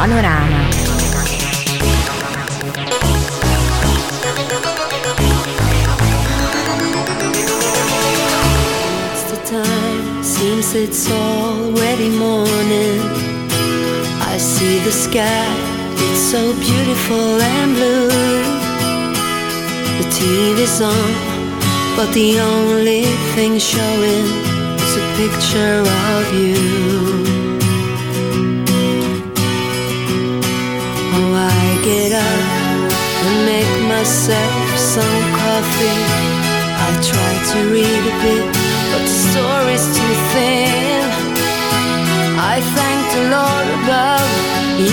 Panoráma. What's the time? Seems it's already morning. I see the sky, it's so beautiful and blue. The TV's on, but the only thing showing is a picture of you. I get up and make myself some coffee. I try to read a bit, but the story's too thin. I thank the Lord above,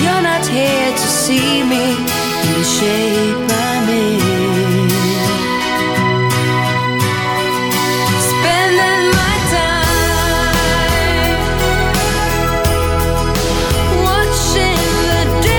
you're not here to see me in the shape I'm in. Spending my time watching the day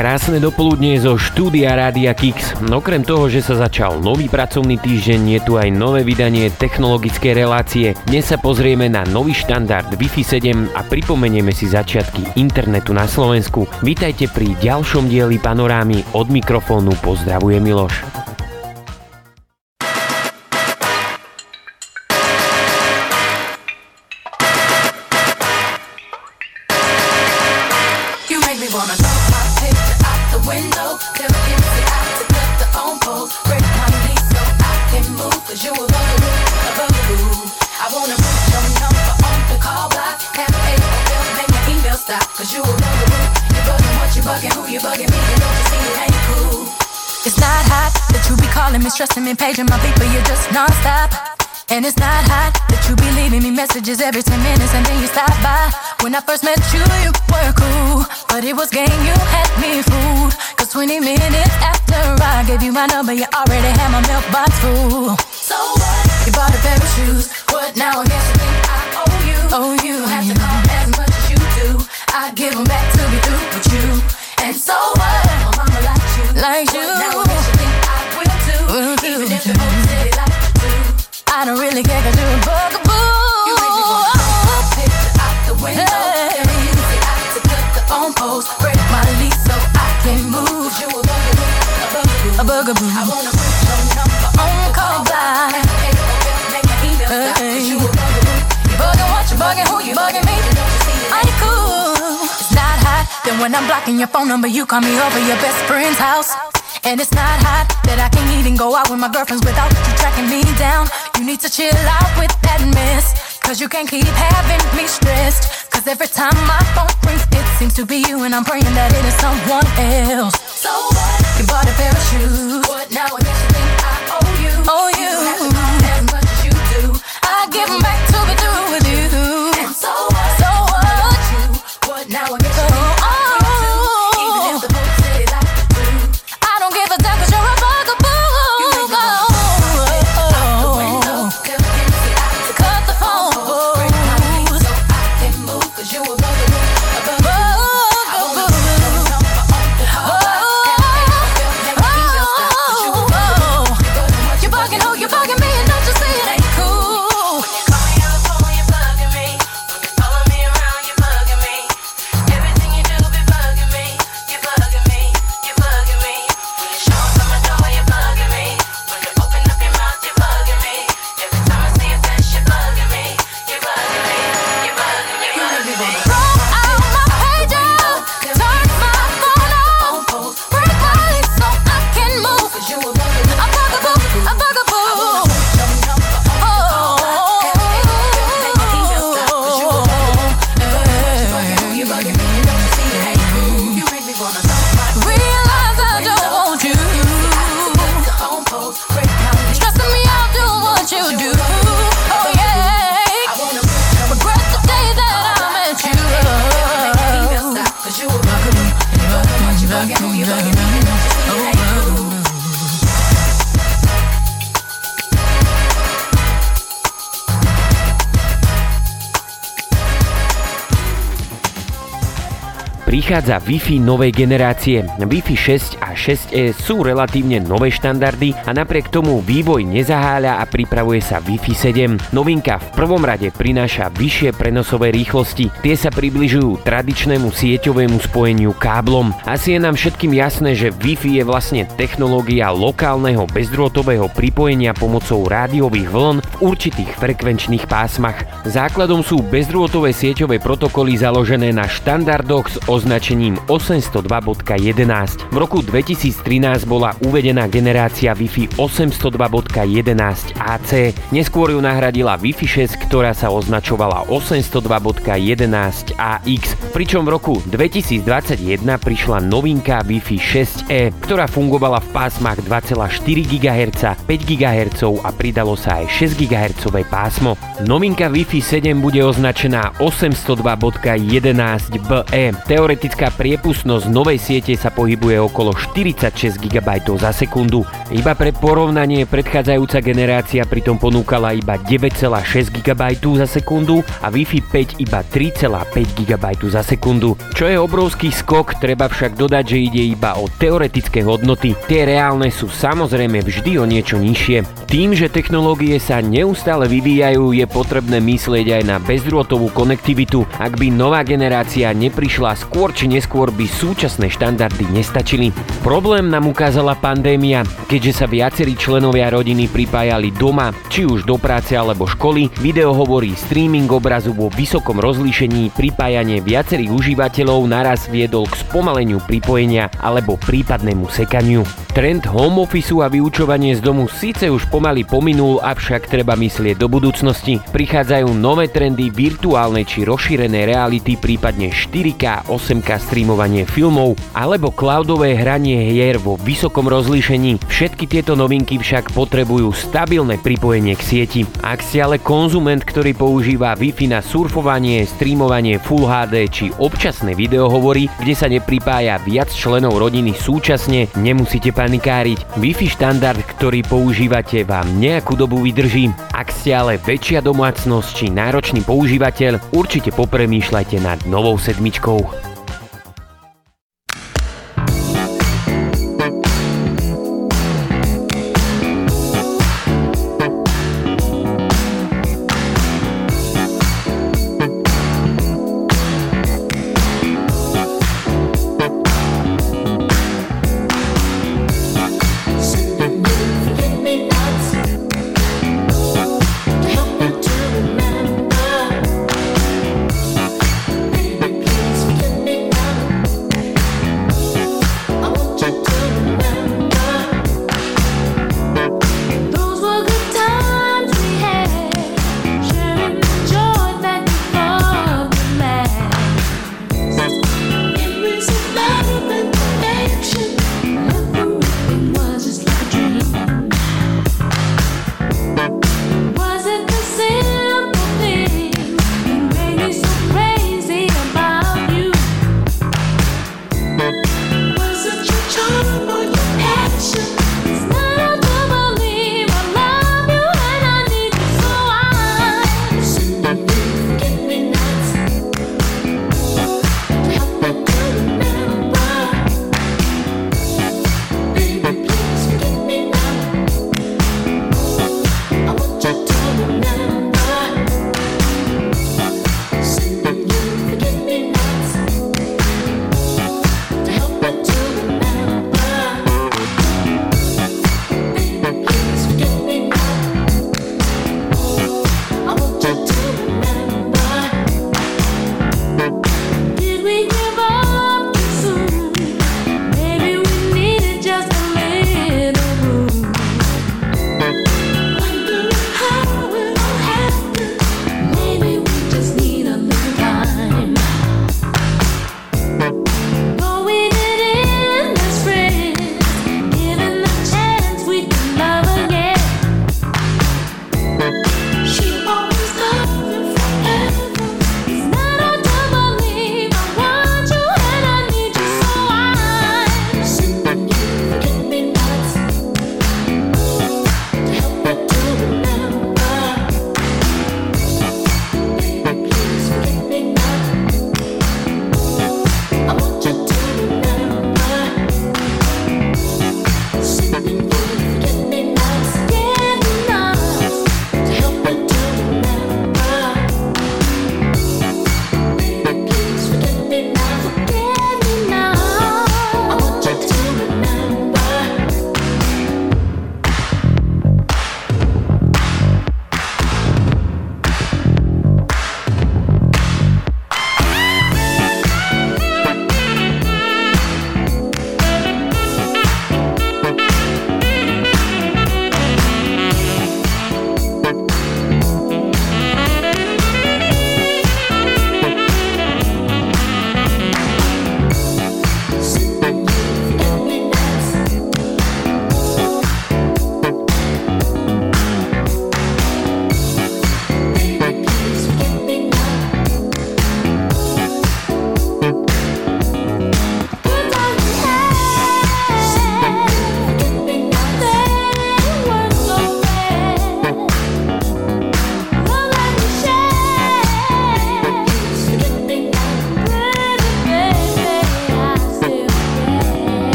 Krásne dopoludnie zo štúdia Rádia Kix. Okrem toho, že sa začal nový pracovný týždeň, je tu aj nové vydanie technologickej relácie. Dnes sa pozrieme na nový štandard Wi-Fi 7 a pripomenieme si začiatky internetu na Slovensku. Vítajte pri ďalšom dieli Panorámy. Od mikrofónu pozdravuje Miloš. wanna know. I take her out the window, then we can see out the clip, the own pole. Break my knees so I can move, cause you a bugaboo, I wanna put your number on the call block. Have a bill, make my email stop, cause you a bugaboo. You bugging what you bugging, who you bugging me, and don't you see it ain't cool. It's not hot that you be calling me, stressing me, paging my people, you're just non-stop. And it's not hot that you be leaving me messages every 10 minutes and then you stop by. When I first met you, you were cool, but it was game, you had me fooled. Cause 20 minutes after I gave you my number, you already had my milk box full. So what? You bought a pair of shoes, but now I guess you think I owe you. Don't have to call as much as you do, I give them back to be through with you. And so what? My mama likes you, but now I guess you think I will too, even if the whole city likes you too. I don't really care cause you're a bugaboo. You make me wanna throw my picture out the window, hey. Then you see I to cut the phone post. Break my lease so I can move, cause you a bugaboo, a bugaboo, a bugaboo. I wanna put your number on the call by. Make my email stop, cause you a bugaboo. You bugging what you bugging, who you bugging me, and don't you see it ain't cool. It's not hot, then when I'm blocking your phone number, you call me over your best friend's house. And it's not hot that I can even go out with my girlfriends without you tracking me down. You need to chill out with that mess, cause you can't keep having me stressed. Cause every time my phone rings, it seems to be you, and I'm praying that it is someone else. So what? You bought a pair of shoes, but now I guess you think I owe you. You have to call as much as you do, I give them back to be through with you. And so what? You, but now I guess you think I owe you. Prichádza Wi-Fi novej generácie. Wi-Fi 6 a 6E sú relatívne nové štandardy a napriek tomu vývoj nezaháľa a pripravuje sa Wi-Fi 7. Novinka v prvom rade prináša vyššie prenosové rýchlosti. Tie sa približujú tradičnému sieťovému spojeniu káblom. Asi je nám všetkým jasné, že Wi-Fi je vlastne technológia lokálneho bezdrôtového pripojenia pomocou rádiových vln v určitých frekvenčných pásmach. Základom sú bezdrôtové sieťové protokoly založené na štandardoch s označením 802.11. V roku 2013 bola uvedená generácia Wi-Fi 802.11ac. Neskôr ju nahradila Wi-Fi 6, ktorá sa označovala 802.11ax. Pričom v roku 2021 prišla novinka Wi-Fi 6E, ktorá fungovala v pásmach 2,4 GHz, 5 GHz a pridalo sa aj 6 GHz pásmo. Novinka Wi-Fi 7 bude označená 802.11be. Teoretická priepustnosť novej siete sa pohybuje okolo 46 GB za sekundu. Iba pre porovnanie, predchádzajúca generácia pritom ponúkala iba 9,6 GB za sekundu a Wi-Fi 5 iba 3,5 GB za sekundu. Čo je obrovský skok, treba však dodať, že ide iba o teoretické hodnoty. Tie reálne sú samozrejme vždy o niečo nižšie. Tým, že technológie sa neustále vyvíjajú, je potrebné myslieť aj na bezdrôtovú konektivitu. Ak by nová generácia neprišla skôr skôr či neskôr by súčasné štandardy nestačili. Problém nám ukázala pandémia, keďže sa viacerí členovia rodiny pripájali doma, či už do práce alebo školy, videohovory, streaming obrazu vo vysokom rozlíšení, pripájanie viacerých užívateľov naraz viedol k spomaleniu pripojenia alebo prípadnému sekaniu. Trend home officeu a vyučovanie z domu síce už pomaly pominul, avšak treba myslieť do budúcnosti. Prichádzajú nové trendy virtuálnej či rozšírenej reality, prípadne 4K, 8K streamovanie filmov alebo cloudové hranie hier vo vysokom rozlíšení. Všetky tieto novinky však potrebujú stabilné pripojenie k sieti. Ak si ale konzument, ktorý používa Wi-Fi na surfovanie, streamovanie Full HD či občasné videohovory, kde sa nepripája viac členov rodiny súčasne, nemusíte panikáriť. Wi-Fi štandard, ktorý používate, vám nejakú dobu vydrží. Ak ste ale väčšia domácnosť či náročný používateľ, určite popremýšľajte nad novou sedmičkou.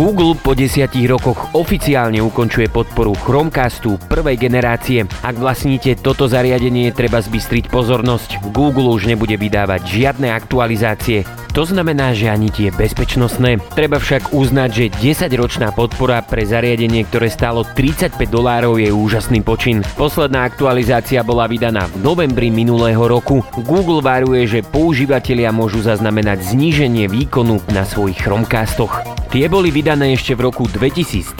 Google po 10 rokoch oficiálne ukončuje podporu Chromecastu prvej generácie. Ak vlastníte toto zariadenie, treba zbystriť pozornosť. Google už nebude vydávať žiadne aktualizácie. To znamená, že ani tie bezpečnostné. Treba však uznať, že 10-ročná podpora pre zariadenie, ktoré stálo $35, je úžasný počin. Posledná aktualizácia bola vydaná v novembri minulého roku. Google varuje, že používatelia môžu zaznamenať zníženie výkonu na svojich Chromecastoch. Tie boli vydané ešte v roku 2013,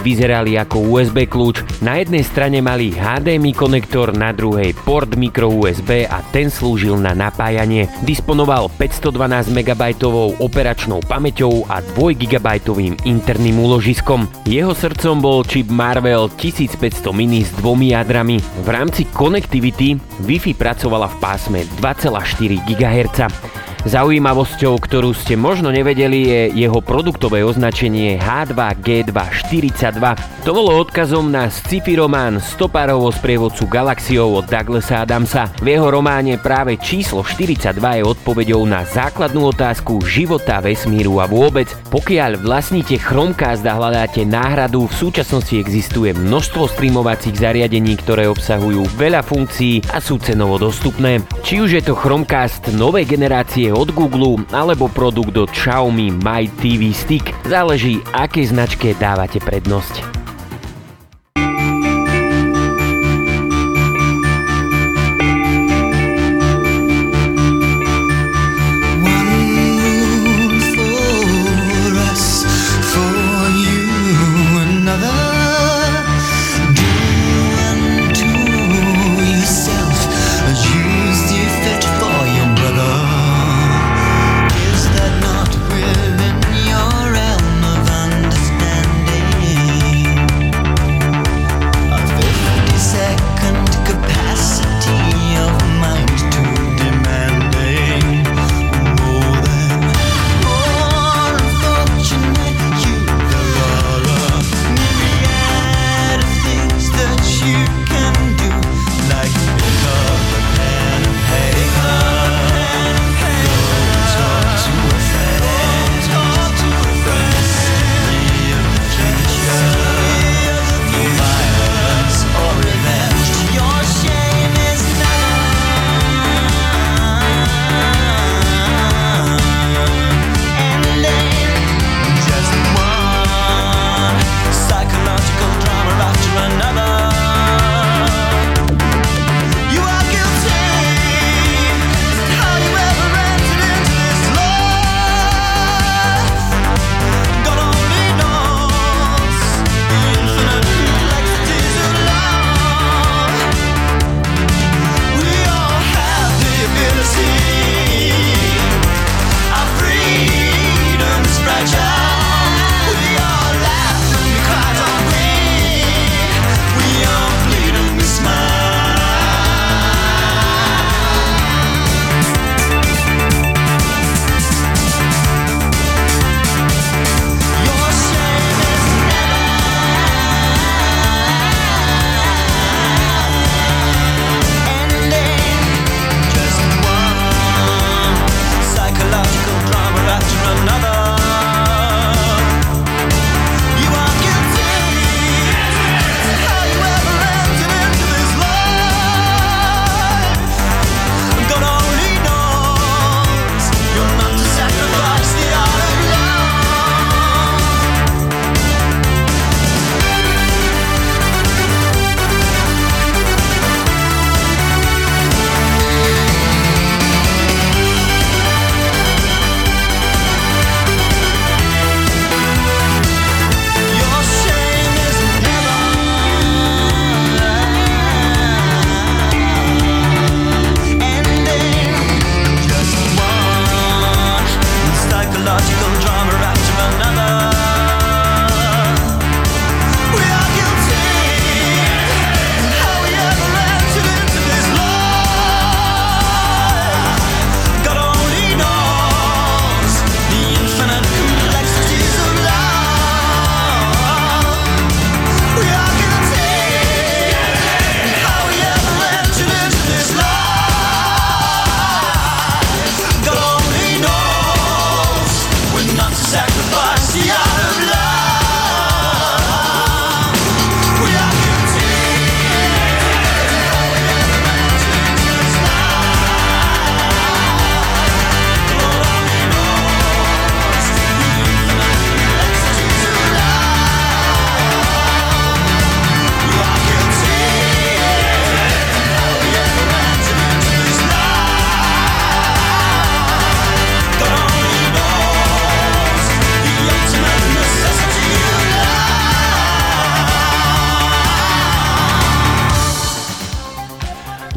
vyzerali ako USB kľúč. Na jednej strane mali HDMI konektor, na druhej port micro USB a ten slúžil na napájanie. Disponoval 512 MB operačnou pamäťou a 2 GB interným úložiskom. Jeho srdcom bol čip Marvel 1500 mini s 2 jadrami. V rámci connectivity Wi-Fi pracovala v pásme 2,4 GHz. Zaujímavosťou, ktorú ste možno nevedeli, je jeho produktové označenie H2G242. To bolo odkazom na sci-fi román Stopárovo sprievodcu Galaxiou od Douglasa Adamsa. V jeho románe práve číslo 42 je odpoveďou na základnú otázku života, vesmíru a vôbec. Pokiaľ vlastníte Chromecast a hľadáte náhradu, v súčasnosti existuje množstvo streamovacích zariadení, ktoré obsahujú veľa funkcií a sú cenovo dostupné. Či už je to Chromecast novej generácie od Google alebo produkt od Xiaomi Mi TV Stick. Záleží, aké značke dávate prednosť.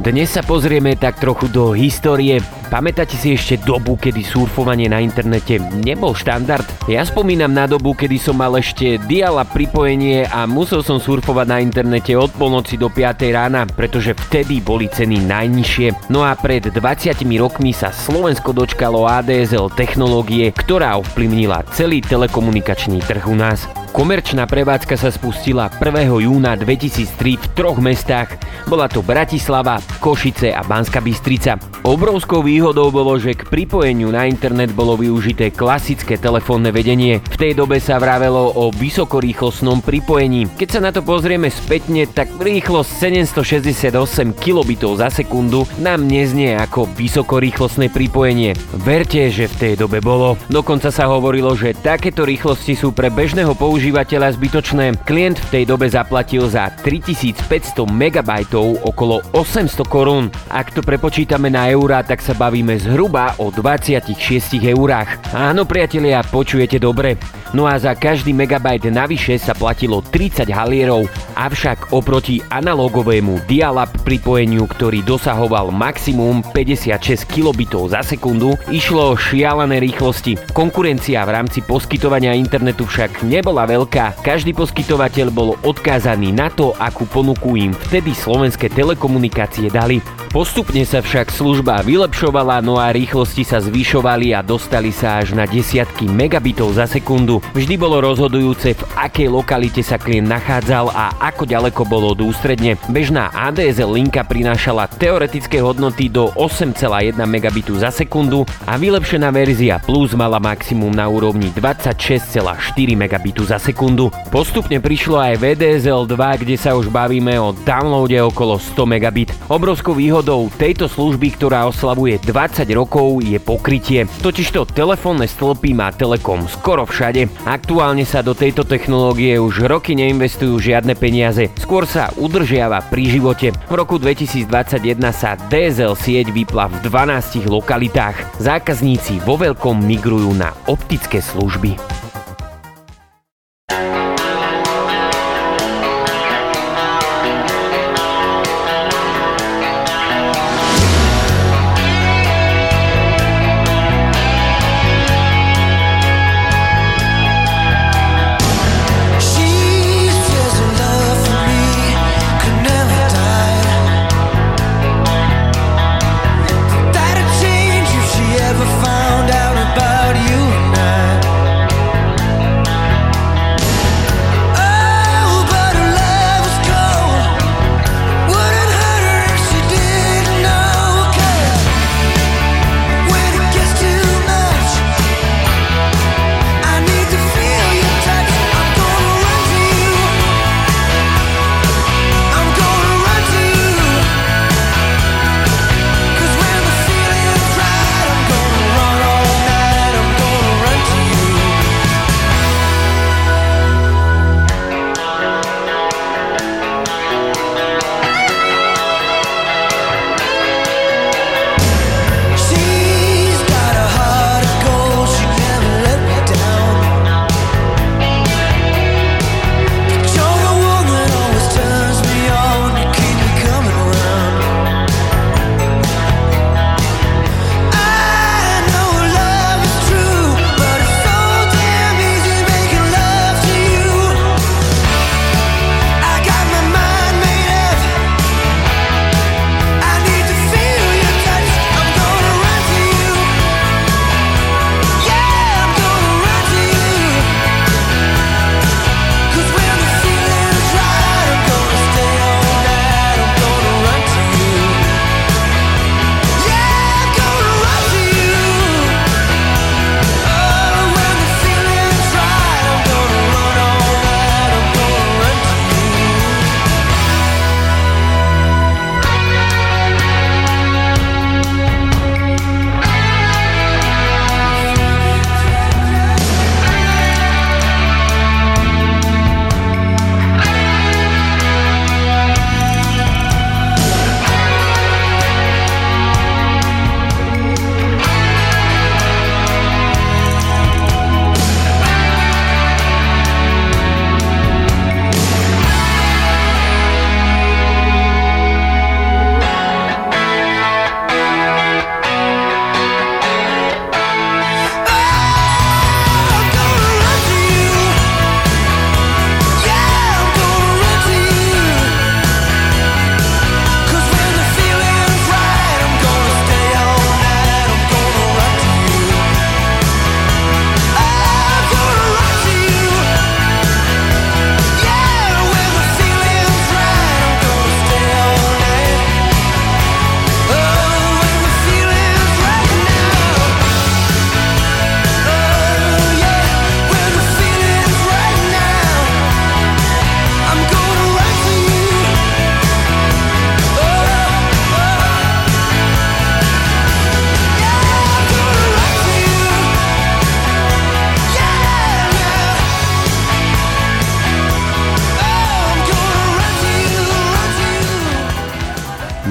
Dnes sa pozrieme tak trochu do histórie. Pamätáte si ešte dobu, kedy surfovanie na internete nebol štandard? Ja spomínam na dobu, kedy som mal ešte dial-up pripojenie a musel som surfovať na internete od polnoci do 5 rána, pretože vtedy boli ceny najnižšie. No a pred 20 rokmi sa Slovensko dočkalo ADSL technológie, ktorá ovplyvnila celý telekomunikačný trh u nás. Komerčná prevádzka sa spustila 1. júna 2003 v troch mestách. Bola to Bratislava, Košice a Banská Bystrica. Obrovskou výhodou bolo, že k pripojeniu na internet bolo využité klasické telefónne vedenie. V tej dobe sa vravelo o vysokorýchlostnom pripojení. Keď sa na to pozrieme spätne, tak rýchlosť 768 kilobitov za sekundu nám neznie ako vysokorýchlostné pripojenie. Verte, že v tej dobe bolo. Dokonca sa hovorilo, že takéto rýchlosti sú pre bežného používania zbytočné. Klient v tej dobe zaplatil za 3500 MB okolo 800 korún. Ak to prepočítame na eurá, tak sa bavíme zhruba o 26 eurách. Áno, priatelia, počujete dobre. No a za každý megabajt navyše sa platilo 30 halierov, avšak oproti analogovému dial-up pripojeniu, ktorý dosahoval maximum 56 kilobitov za sekundu, išlo o šialené rýchlosti. Konkurencia v rámci poskytovania internetu však nebola veľká. Každý poskytovateľ bol odkázaný na to, akú ponuku im vtedy slovenské telekomunikácie dali. Postupne sa však služba vylepšovala, no a rýchlosti sa zvyšovali a dostali sa až na desiatky megabitov za sekundu. Vždy bolo rozhodujúce, v akej lokalite sa klient nachádzal a ako ďaleko bolo od ústredne. Bežná ADSL linka prinášala teoretické hodnoty do 8,1 megabitu za sekundu a vylepšená verzia Plus mala maximum na úrovni 26,4 megabitu za sekundu. Postupne prišlo aj VDSL 2, kde sa už bavíme o downloade okolo 100 megabit. Obrovskou výhodou tejto služby, ktorá oslavuje 20 rokov, je pokrytie. Totižto telefónne stĺpy má Telekom skoro všade. Aktuálne sa do tejto technológie už roky neinvestujú žiadne peniaze. Skôr sa udržiava pri živote. V roku 2021 sa DSL sieť vypla v 12 lokalitách. Zákazníci vo veľkom migrujú na optické služby.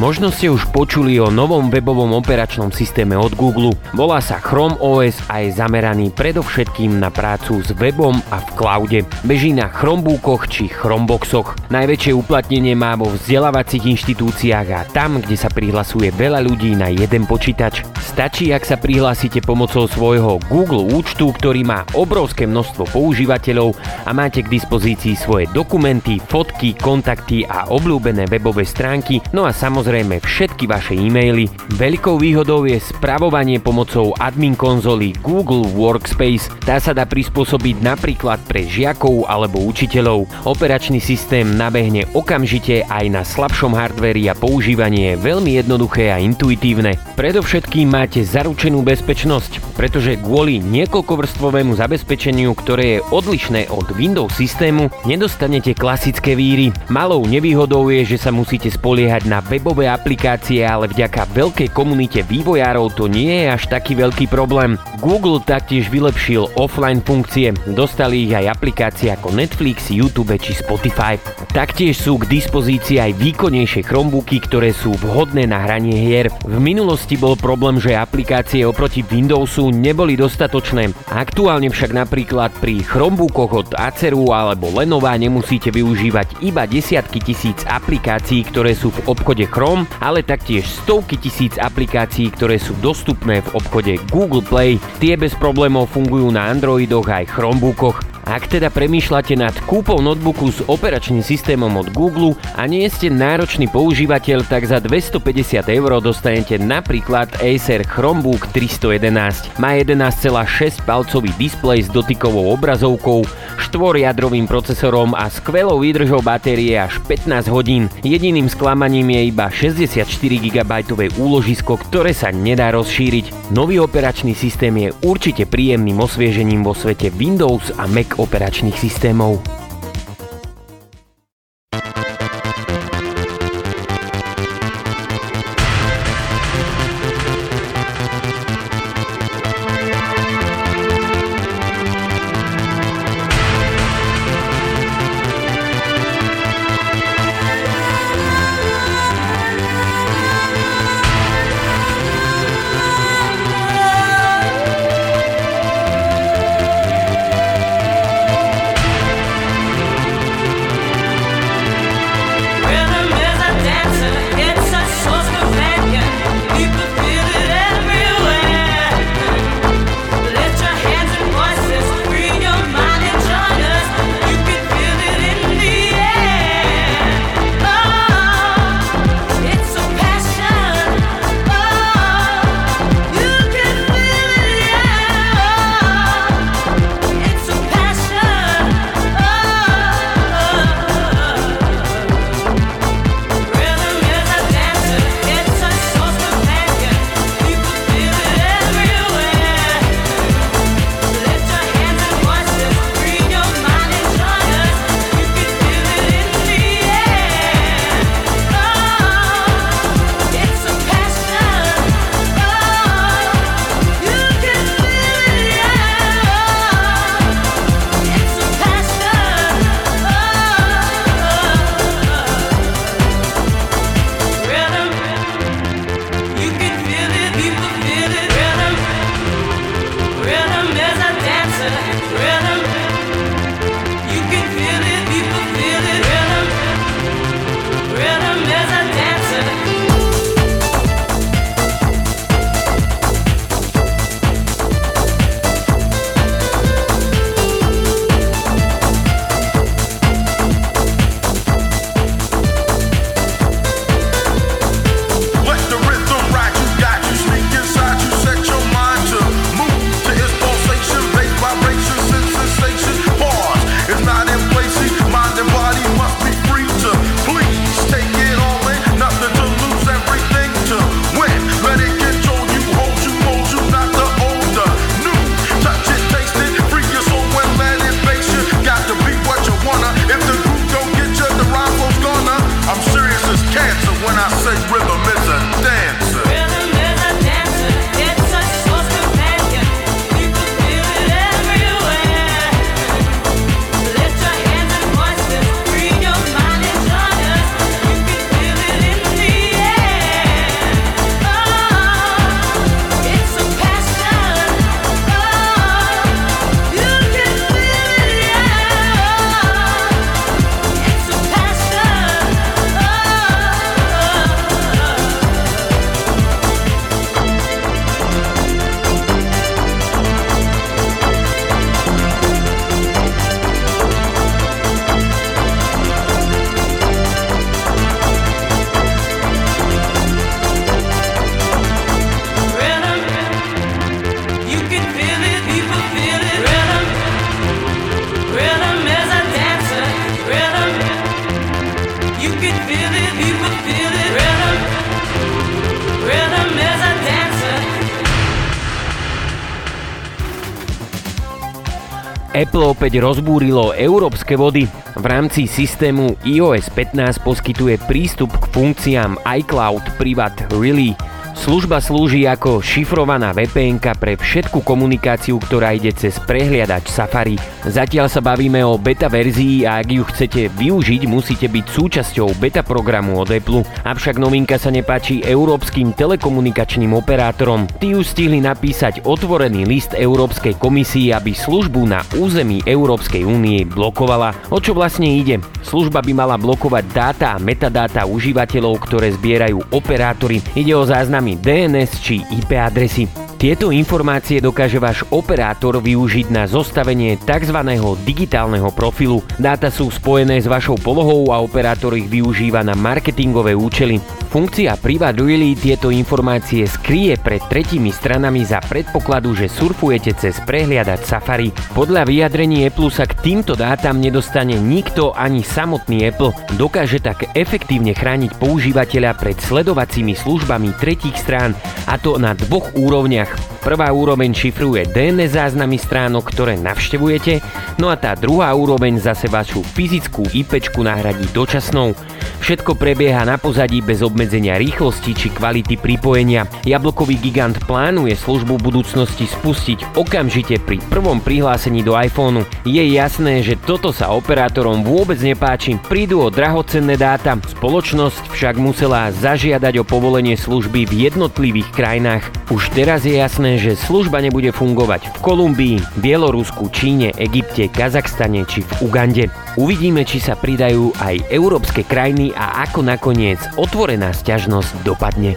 Možno ste už počuli o novom webovom operačnom systéme od Google. Volá sa Chrome OS a je zameraný predovšetkým na prácu s webom a v cloude. Beží na Chromebookoch či Chromeboxoch. Najväčšie uplatnenie má vo vzdelávacích inštitúciách a tam, kde sa prihlasuje veľa ľudí na jeden počítač. Stačí, ak sa prihlásite pomocou svojho Google účtu, ktorý má obrovské množstvo používateľov a máte k dispozícii svoje dokumenty, fotky, kontakty a obľúbené webové stránky, no a samozrejme všetky vaše e-maily. Veľkou výhodou je spravovanie pomocou admin konzoly Google Workspace. Tá sa dá prispôsobiť napríklad pre žiakov alebo učiteľov. Operačný systém nabehne okamžite aj na slabšom hardveri a používanie je veľmi jednoduché a intuitívne. Predovšetkým máte zaručenú bezpečnosť, pretože kvôli niekoľkovrstvovému zabezpečeniu, ktoré je odlišné od Windows systému, nedostanete klasické víry. Malou nevýhodou je, že sa musíte spoliehať na webové aplikácie, ale vďaka veľkej komunite vývojárov to nie je až taký veľký problém. Google taktiež vylepšil offline funkcie, dostali ich aj aplikácie ako Netflix, YouTube či Spotify. Taktiež sú k dispozícii aj výkonnejšie Chromebooky, ktoré sú vhodné na hranie hier. V minulosti bol problém, že aplikácie oproti Windowsu neboli dostatočné. Aktuálne však napríklad pri Chromebookoch od Aceru alebo Lenova nemusíte využívať iba desiatky tisíc aplikácií, ktoré sú v obchode Chrome, ale taktiež stovky tisíc aplikácií, ktoré sú dostupné v obchode Google Play. Tie bez problémov fungujú na Androidoch aj Chromebookoch. Ak teda premýšľate nad kúpou notebooku s operačným systémom od Google a nie ste náročný používateľ, tak za 250 € dostanete napríklad Acer Chromebook 311. Má 11,6 palcový displej s dotykovou obrazovkou, štvorjadrovým procesorom a skvelou výdržou batérie až 15 hodín. Jediným sklamaním je iba 64 GB úložisko, ktoré sa nedá rozšíriť. Nový operačný systém je určite príjemným osviežením vo svete Windows a Mac operačných systémov. Apple opäť rozbúrilo európske vody. V rámci systému iOS 15 poskytuje prístup k funkciám iCloud Privat Relay. Služba slúži ako šifrovaná VPN-ka pre všetku komunikáciu, ktorá ide cez prehliadač Safari. Zatiaľ sa bavíme o beta verzii a ak ju chcete využiť, musíte byť súčasťou beta programu od Apple. Avšak novinka sa nepáči európskym telekomunikačným operátorom. Tí už stihli napísať otvorený list Európskej komisii, aby službu na území Európskej únie blokovala. O čo vlastne ide? Služba by mala blokovať dáta a metadáta užívateľov, ktoré zbierajú operátori. Ide o záznam DNS či IP adresy. Tieto informácie dokáže váš operátor využiť na zostavenie tzv. Digitálneho profilu. Dáta sú spojené s vašou polohou a operátor ich využíva na marketingové účely. Funkcia Privat Relay tieto informácie skrie pred tretími stranami za predpokladu, že surfujete cez prehliadač Safari. Podľa vyjadrení Apple sa k týmto dátam nedostane nikto, ani samotný Apple. Dokáže tak efektívne chrániť používateľa pred sledovacími službami tretích strán, a to na dvoch úrovniach. Prvá úroveň šifruje DNS záznamy stránok, ktoré navštevujete, no a tá druhá úroveň zase vašu fyzickú IP-čku nahradí dočasnou. Všetko prebieha na pozadí bez obmedzenia rýchlosti či kvality pripojenia. Jablkový gigant plánuje službu budúcnosti spustiť okamžite pri prvom prihlásení do iPhoneu. Je jasné, že toto sa operátorom vôbec nepáči. Prídu o drahocenné dáta. Spoločnosť však musela zažiadať o povolenie služby v jednotlivých krajinách. Už teraz je jasné, že služba nebude fungovať v Kolumbii, Bielorusku, Číne, Egypte, Kazachstane či v Ugande. Uvidíme, či sa pridajú aj európske krajiny a ako nakoniec otvorená sťažnosť dopadne.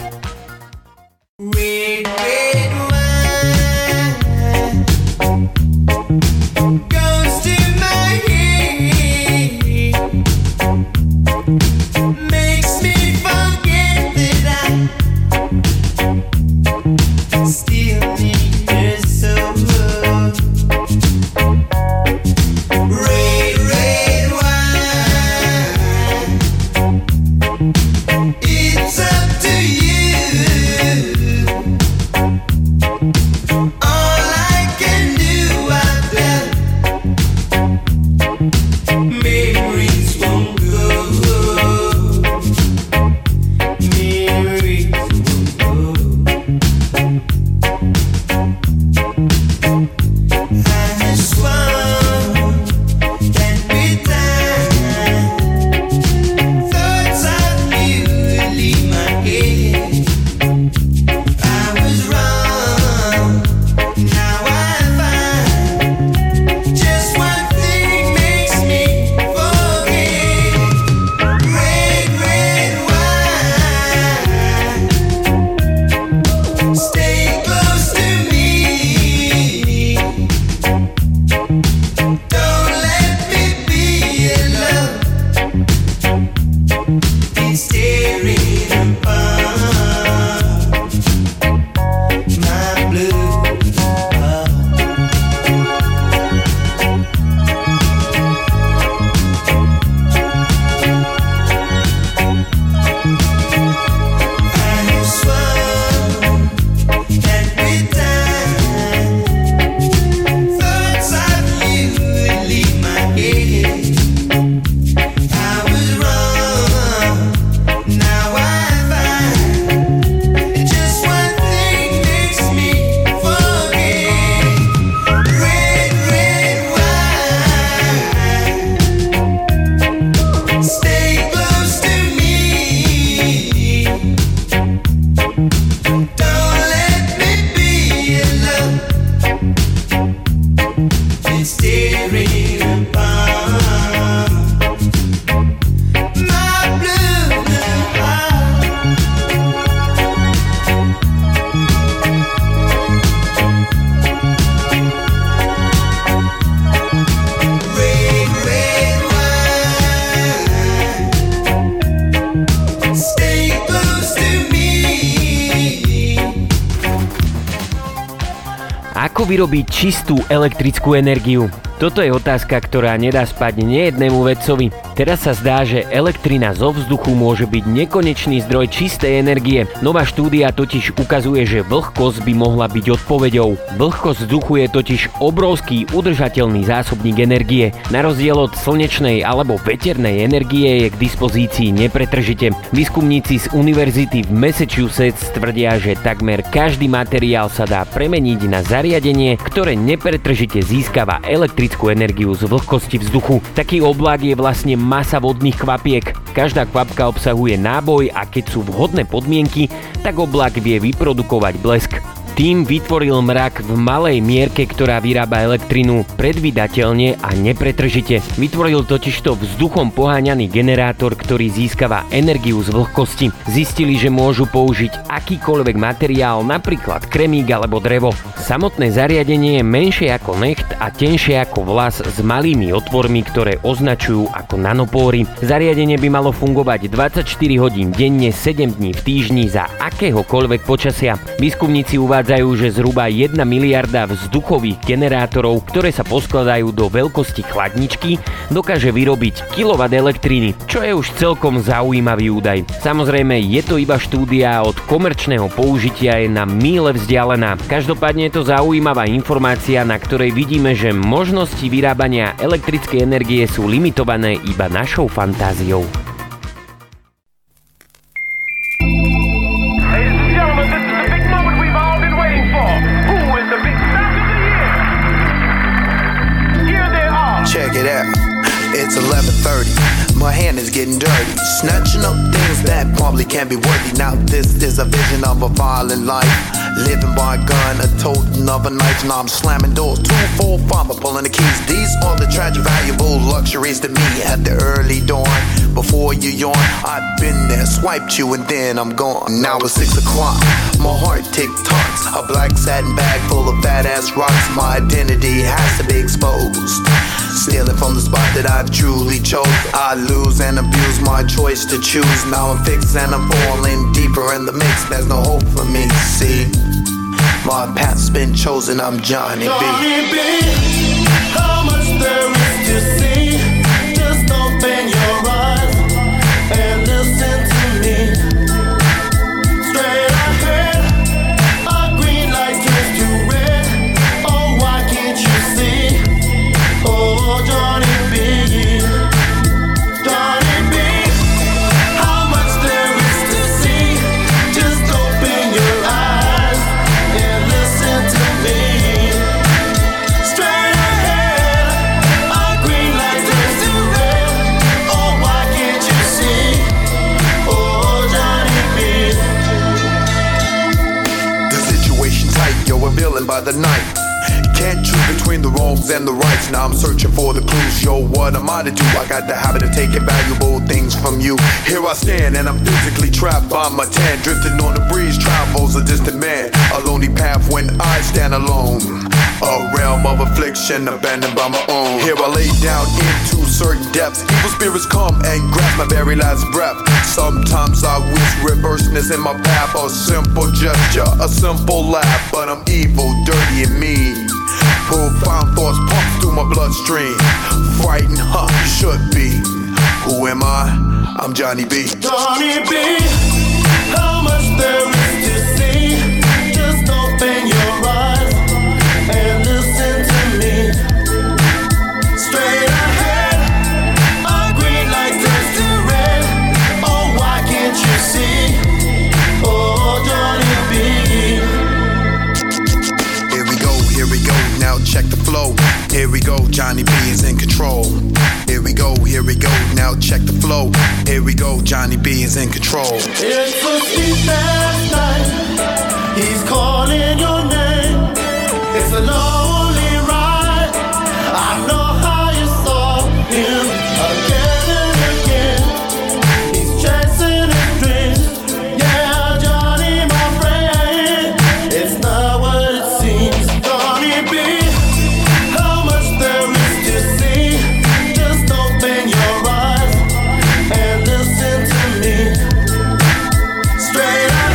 Vyrobiť čistú elektrickú energiu. Toto je otázka, ktorá nedá spať nejednému vedcovi. Teraz sa zdá, že elektrina zo vzduchu môže byť nekonečný zdroj čistej energie. Nová štúdia totiž ukazuje, že vlhkosť by mohla byť odpoveďou. Vlhkosť vzduchu je totiž obrovský udržateľný zásobník energie. Na rozdiel od slnečnej alebo veternej energie je k dispozícii nepretržite. Výskumníci z univerzity v Massachusetts tvrdia, že takmer každý materiál sa dá premeniť na zariadenie, ktoré nepretržite získava elektrickú energiu z vlhkosti vzduchu. Taký oblák je vlastne masa vodných kvapiek. Každá kvapka obsahuje náboj a keď sú vhodné podmienky, tak oblak vie vyprodukovať blesk. Tým vytvoril mrak v malej mierke, ktorá vyrába elektrinu predvídateľne a nepretržite. Vytvoril totižto vzduchom poháňaný generátor, ktorý získava energiu z vlhkosti. Zistili, že môžu použiť akýkoľvek materiál, napríklad kremík alebo drevo. Samotné zariadenie je menšie ako necht a tenšie ako vlas s malými otvormi, ktoré označujú ako nanopóry. Zariadenie by malo fungovať 24 hodín denne, 7 dní v týždni za akéhokoľvek počasia. Výskumníci uvádzajú, že zhruba 1 miliarda vzduchových generátorov, ktoré sa poskladajú do veľkosti chladničky, dokáže vyrobiť kilowatt elektriny, čo je už celkom zaujímavý údaj. Samozrejme, je to iba štúdia, od komerčného použitia je na míle vzdialená. Každopádne je to zaujímavá informácia, na ktorej vidíme, že možnosti vyrábania elektrickej energie sú limitované iba našou fantáziou. It's 11:30, my hand is getting dirty, snatching up things that probably can't be worthy. Now this is a vision of a violent life, living by a gun, a totem of a knife. Now I'm slamming doors, 2, 4, 5, I'm pulling the keys. These are the tragic, valuable luxuries to me. At the early dawn, before you yawn, I've been there, swiped you and then I'm gone. Now it's 6 o'clock, my heart tick-tocks, a black satin bag full of badass rocks. My identity has to be exposed, stealing from the spot that I truly chose. I lose and abuse my choice to choose. Now I'm fixed and I'm falling deeper in the mix. There's no hope for me, see, my path's been chosen, I'm Johnny B. Johnny B, how much there is to see? Just open your eyes and listen to me. By the night, can't choose between the wrongs and the rights. Now I'm searching for the clues. Yo, what am I to do? I got the habit of taking valuable things from you. Here I stand and I'm physically trapped by my tan, drifting on the breeze, travels a distant man, a lonely path when I stand alone, a realm of affliction abandoned by my own. Here I lay down into certain depths, evil spirits come and grasp my very last breath. Sometimes I wish reverseness in my path, a simple gesture, a simple laugh, but I'm evil, dirty and mean. Profound thoughts pump through my bloodstream, frightened, huh, you should be. Who am I? I'm Johnny B. Johnny B, how much there is to see? Just open your eyes and listen to me. Check the flow, here we go, Johnny B is in control. Here we go, now check the flow. Here we go, Johnny B is in control. It's a sleep at night, he's calling your name. It's a lonely ride, I know how you saw him again and again. He's chasing his dreams, yeah, Johnny, my friend. It's not what it seems, Johnny B. Straight out.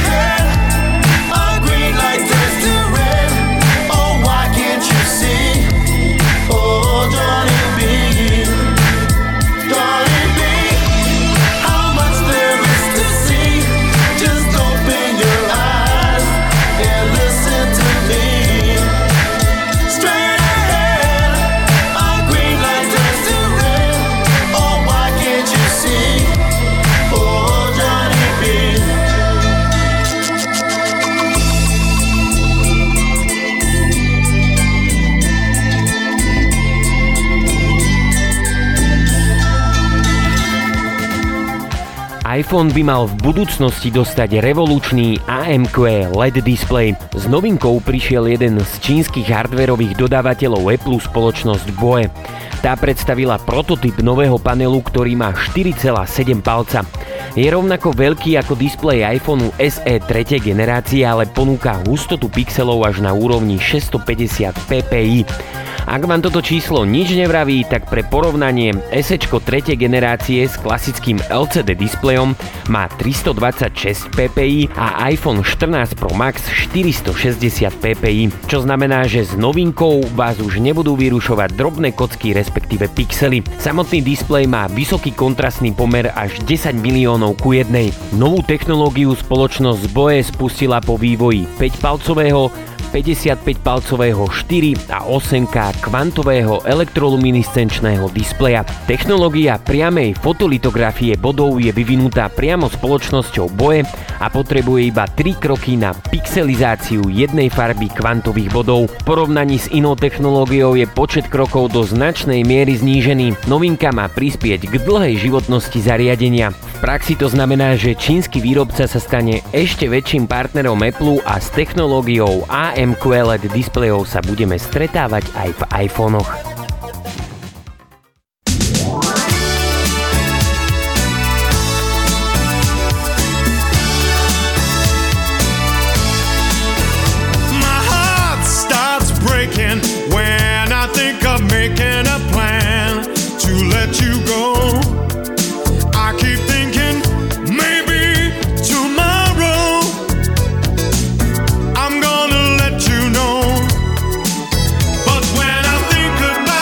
iPhone by mal v budúcnosti dostať revolučný AMOLED displej. S novinkou prišiel jeden z čínskych hardwareových dodávateľov Apple, spoločnosť BOE. Tá predstavila prototyp nového panelu, ktorý má 4,7 palca. Je rovnako veľký ako displej iPhone SE 3. generácie, ale ponúka hustotu pixelov až na úrovni 650 ppi. Ak vám toto číslo nič nevraví, tak pre porovnanie SEčko 3. generácie s klasickým LCD displejom má 326 ppi a iPhone 14 Pro Max 460 ppi, čo znamená, že s novinkou vás už nebudú vyrušovať drobné kocky, respektíve pixely. Samotný displej má vysoký kontrastný pomer až 10 miliónov ku 1. Novú technológiu spoločnosť BOE spustila po vývoji 5-palcového, 55-palcového 4 a 8K kvantového elektroluminescenčného displeja. Technológia priamej fotolitografie bodov je vyvinutá priamo spoločnosťou BOE a potrebuje iba 3 kroky na pixelizáciu jednej farby kvantových bodov. V porovnaní s inou technológiou je počet krokov do značnej miery znížený. Novinka má prispieť k dlhej životnosti zariadenia. V praxi to znamená, že čínsky výrobca sa stane ešte väčším partnerom Apple a s technológiou AMOLED displejov sa budeme stretávať aj v iPhone-och. My heart starts breaking when I think of making a plan to let you go. I keep thinking maybe tomorrow I'm gonna you know, but when I think about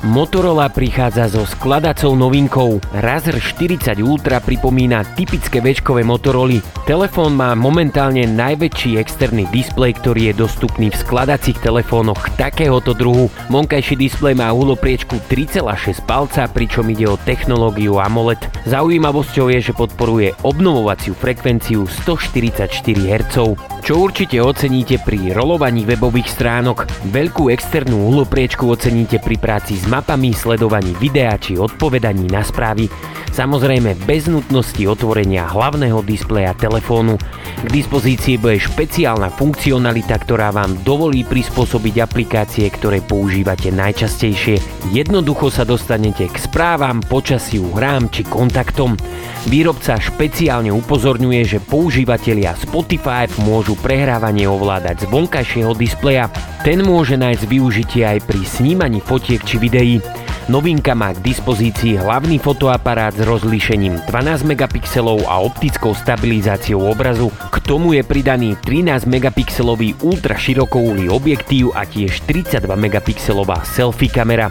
Motorola prichádza so skladacou novinkou. Razr 40 Ultra pripomína typické večkové Motoroly. Telefón má momentálne najväčší externý displej, ktorý je dostupný v skladacích telefónoch takéhoto druhu. Vonkajší displej má uhlopriečku 3,6 palca, pričom ide o technológiu AMOLED. Zaujímavosťou je, že podporuje obnovovaciu frekvenciu 144 Hz, čo určite oceníte pri rolovaní webových stránok. Veľkú externú uhlopriečku oceníte pri práci s mapami, sledovaní videa či odpovedaní na správy, samozrejme bez nutnosti otvorenia hlavného displeja telefónu. K dispozícii bude špeciálna funkcionalita, ktorá vám dovolí prispôsobiť aplikácie, ktoré používate najčastejšie. Jednoducho sa dostanete k správam, počasiu, hrám či kontaktom. Výrobca špeciálne upozorňuje, že používatelia Spotify môžu prehrávanie ovládať z vonkajšieho displeja. Ten môže nájsť využitie aj pri snímaní fotiek či videí. Novinka má k dispozícii hlavný fotoaparát s rozlíšením 12 megapixelov a optickou stabilizáciou obrazu. K tomu je pridaný 13 megapixelový ultraširokouhlý objektív a tiež 32 megapixelová selfie kamera.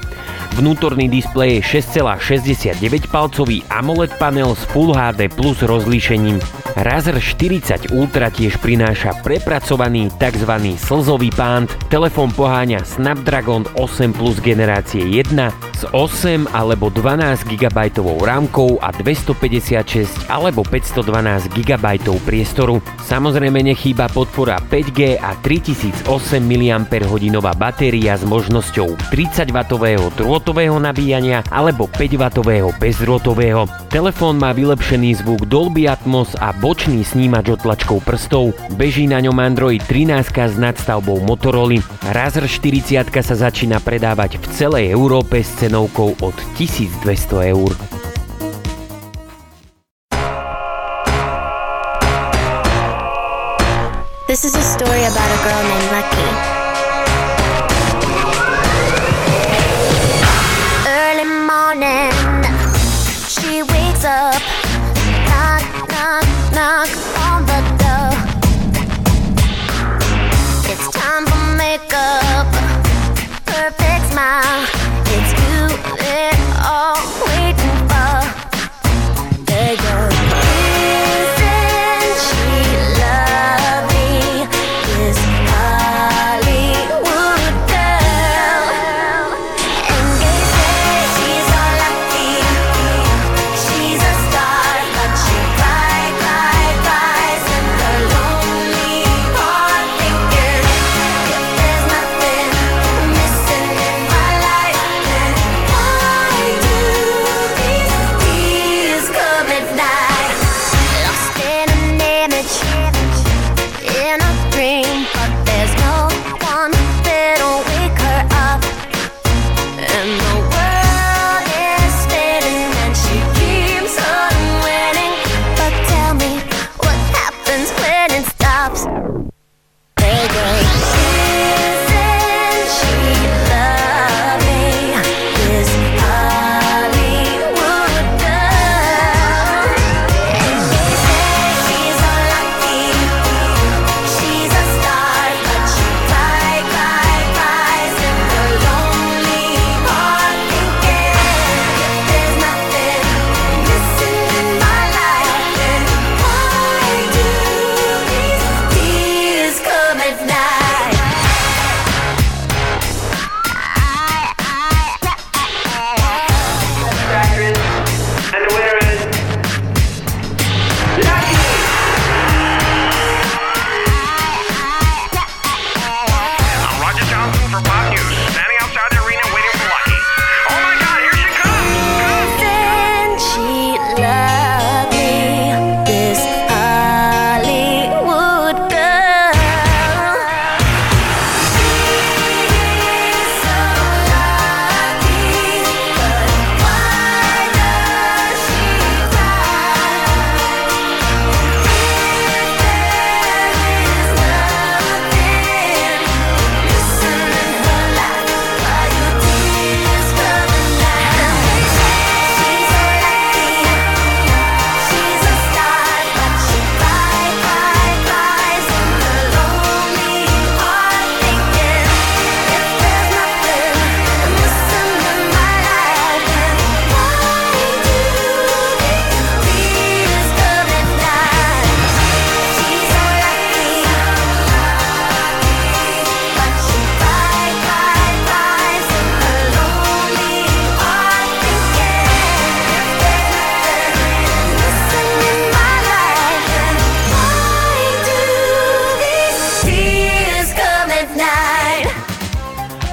Vnútorný displej je 6,69 palcový AMOLED panel s Full HD plus rozlíšením. Razr 40 Ultra tiež prináša prepracovaný tzv. Slzový pánt. Telefón poháňa Snapdragon 8 Plus generácie 1 s 8 alebo 12 GB rámkou a 256 alebo 512 GB priestoru. Samozrejme nechýba podpora 5G a 3008 mAh batéria s možnosťou 30W drôtového nabíjania alebo 5W bezdrôtového. Telefón má vylepšený zvuk Dolby Atmos a bočný snímač otlačkou prstov. Beží na ňom Android 13 s nadstavbou Motorola. Razr 40 sa začína predávať v celej Európe s cenovkou od 1200 eur. This is a story about a girl named Lucky. Knock on the door. It's time for makeup. Perfect smile. It's you, we're all waiting for.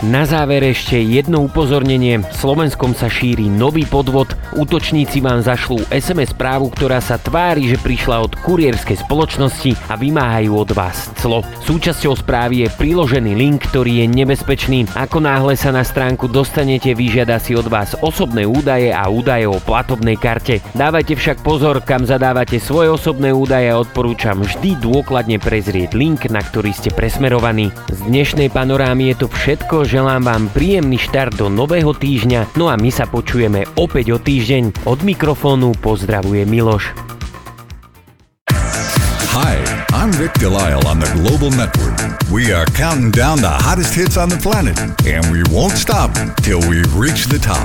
Na záver ešte jedno upozornenie. V Slovenskom sa šíri nový podvod. Útočníci vám zašlú SMS správu, ktorá sa tvári, že prišla od kurierskej spoločnosti a vymáhajú od vás clo. Súčasťou správy je priložený link, ktorý je nebezpečný. Ako náhle sa na stránku dostanete, vyžiada si od vás osobné údaje a údaje o platobnej karte. Dávajte však pozor, kam zadávate svoje osobné údaje a odporúčam vždy dôkladne prezrieť link, na ktorý ste presmerovaní. Z dnešnej panorámy je to všetko. Želám vám príjemný štart do nového týždňa, no a my sa počujeme opäť o týždeň. Od mikrofónu pozdravuje Miloš. Hi, I'm Rick Delisle on the Global Network. We are counting down the hottest hits on the planet, and we won't stop till we reach the top.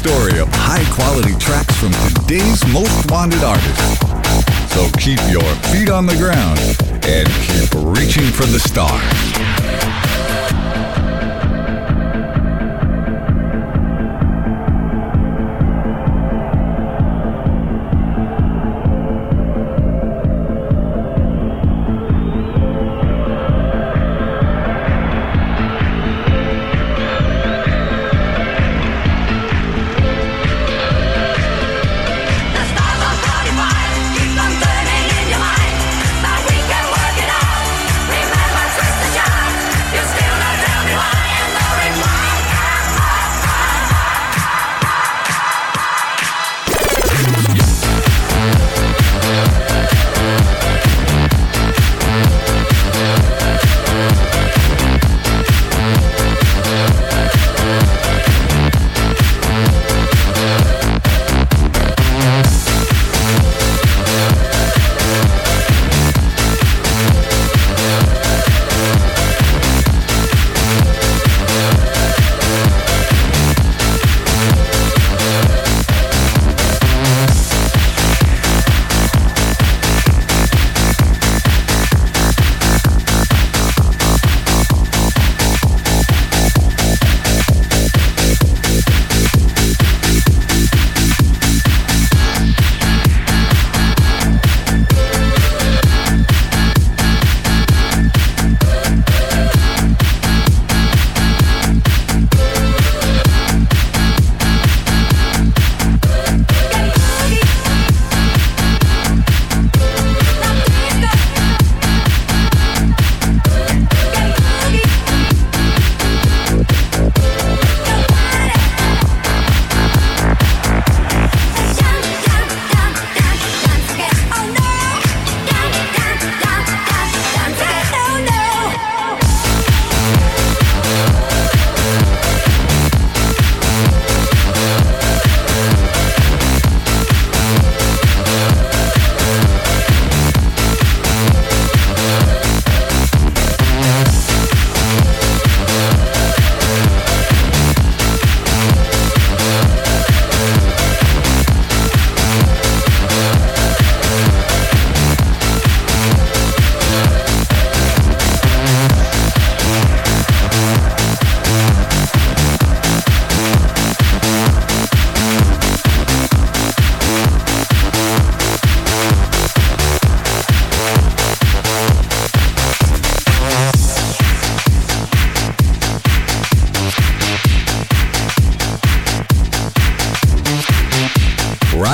Story of high-quality tracks from today's most wanted artists. So keep your feet on the ground and keep reaching for the stars.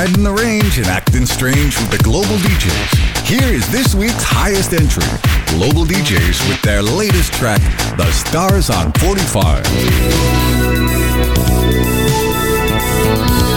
widen the range and acting strange with the global DJs. Here is this week's highest entry, global DJs with their latest track, The Stars on 45.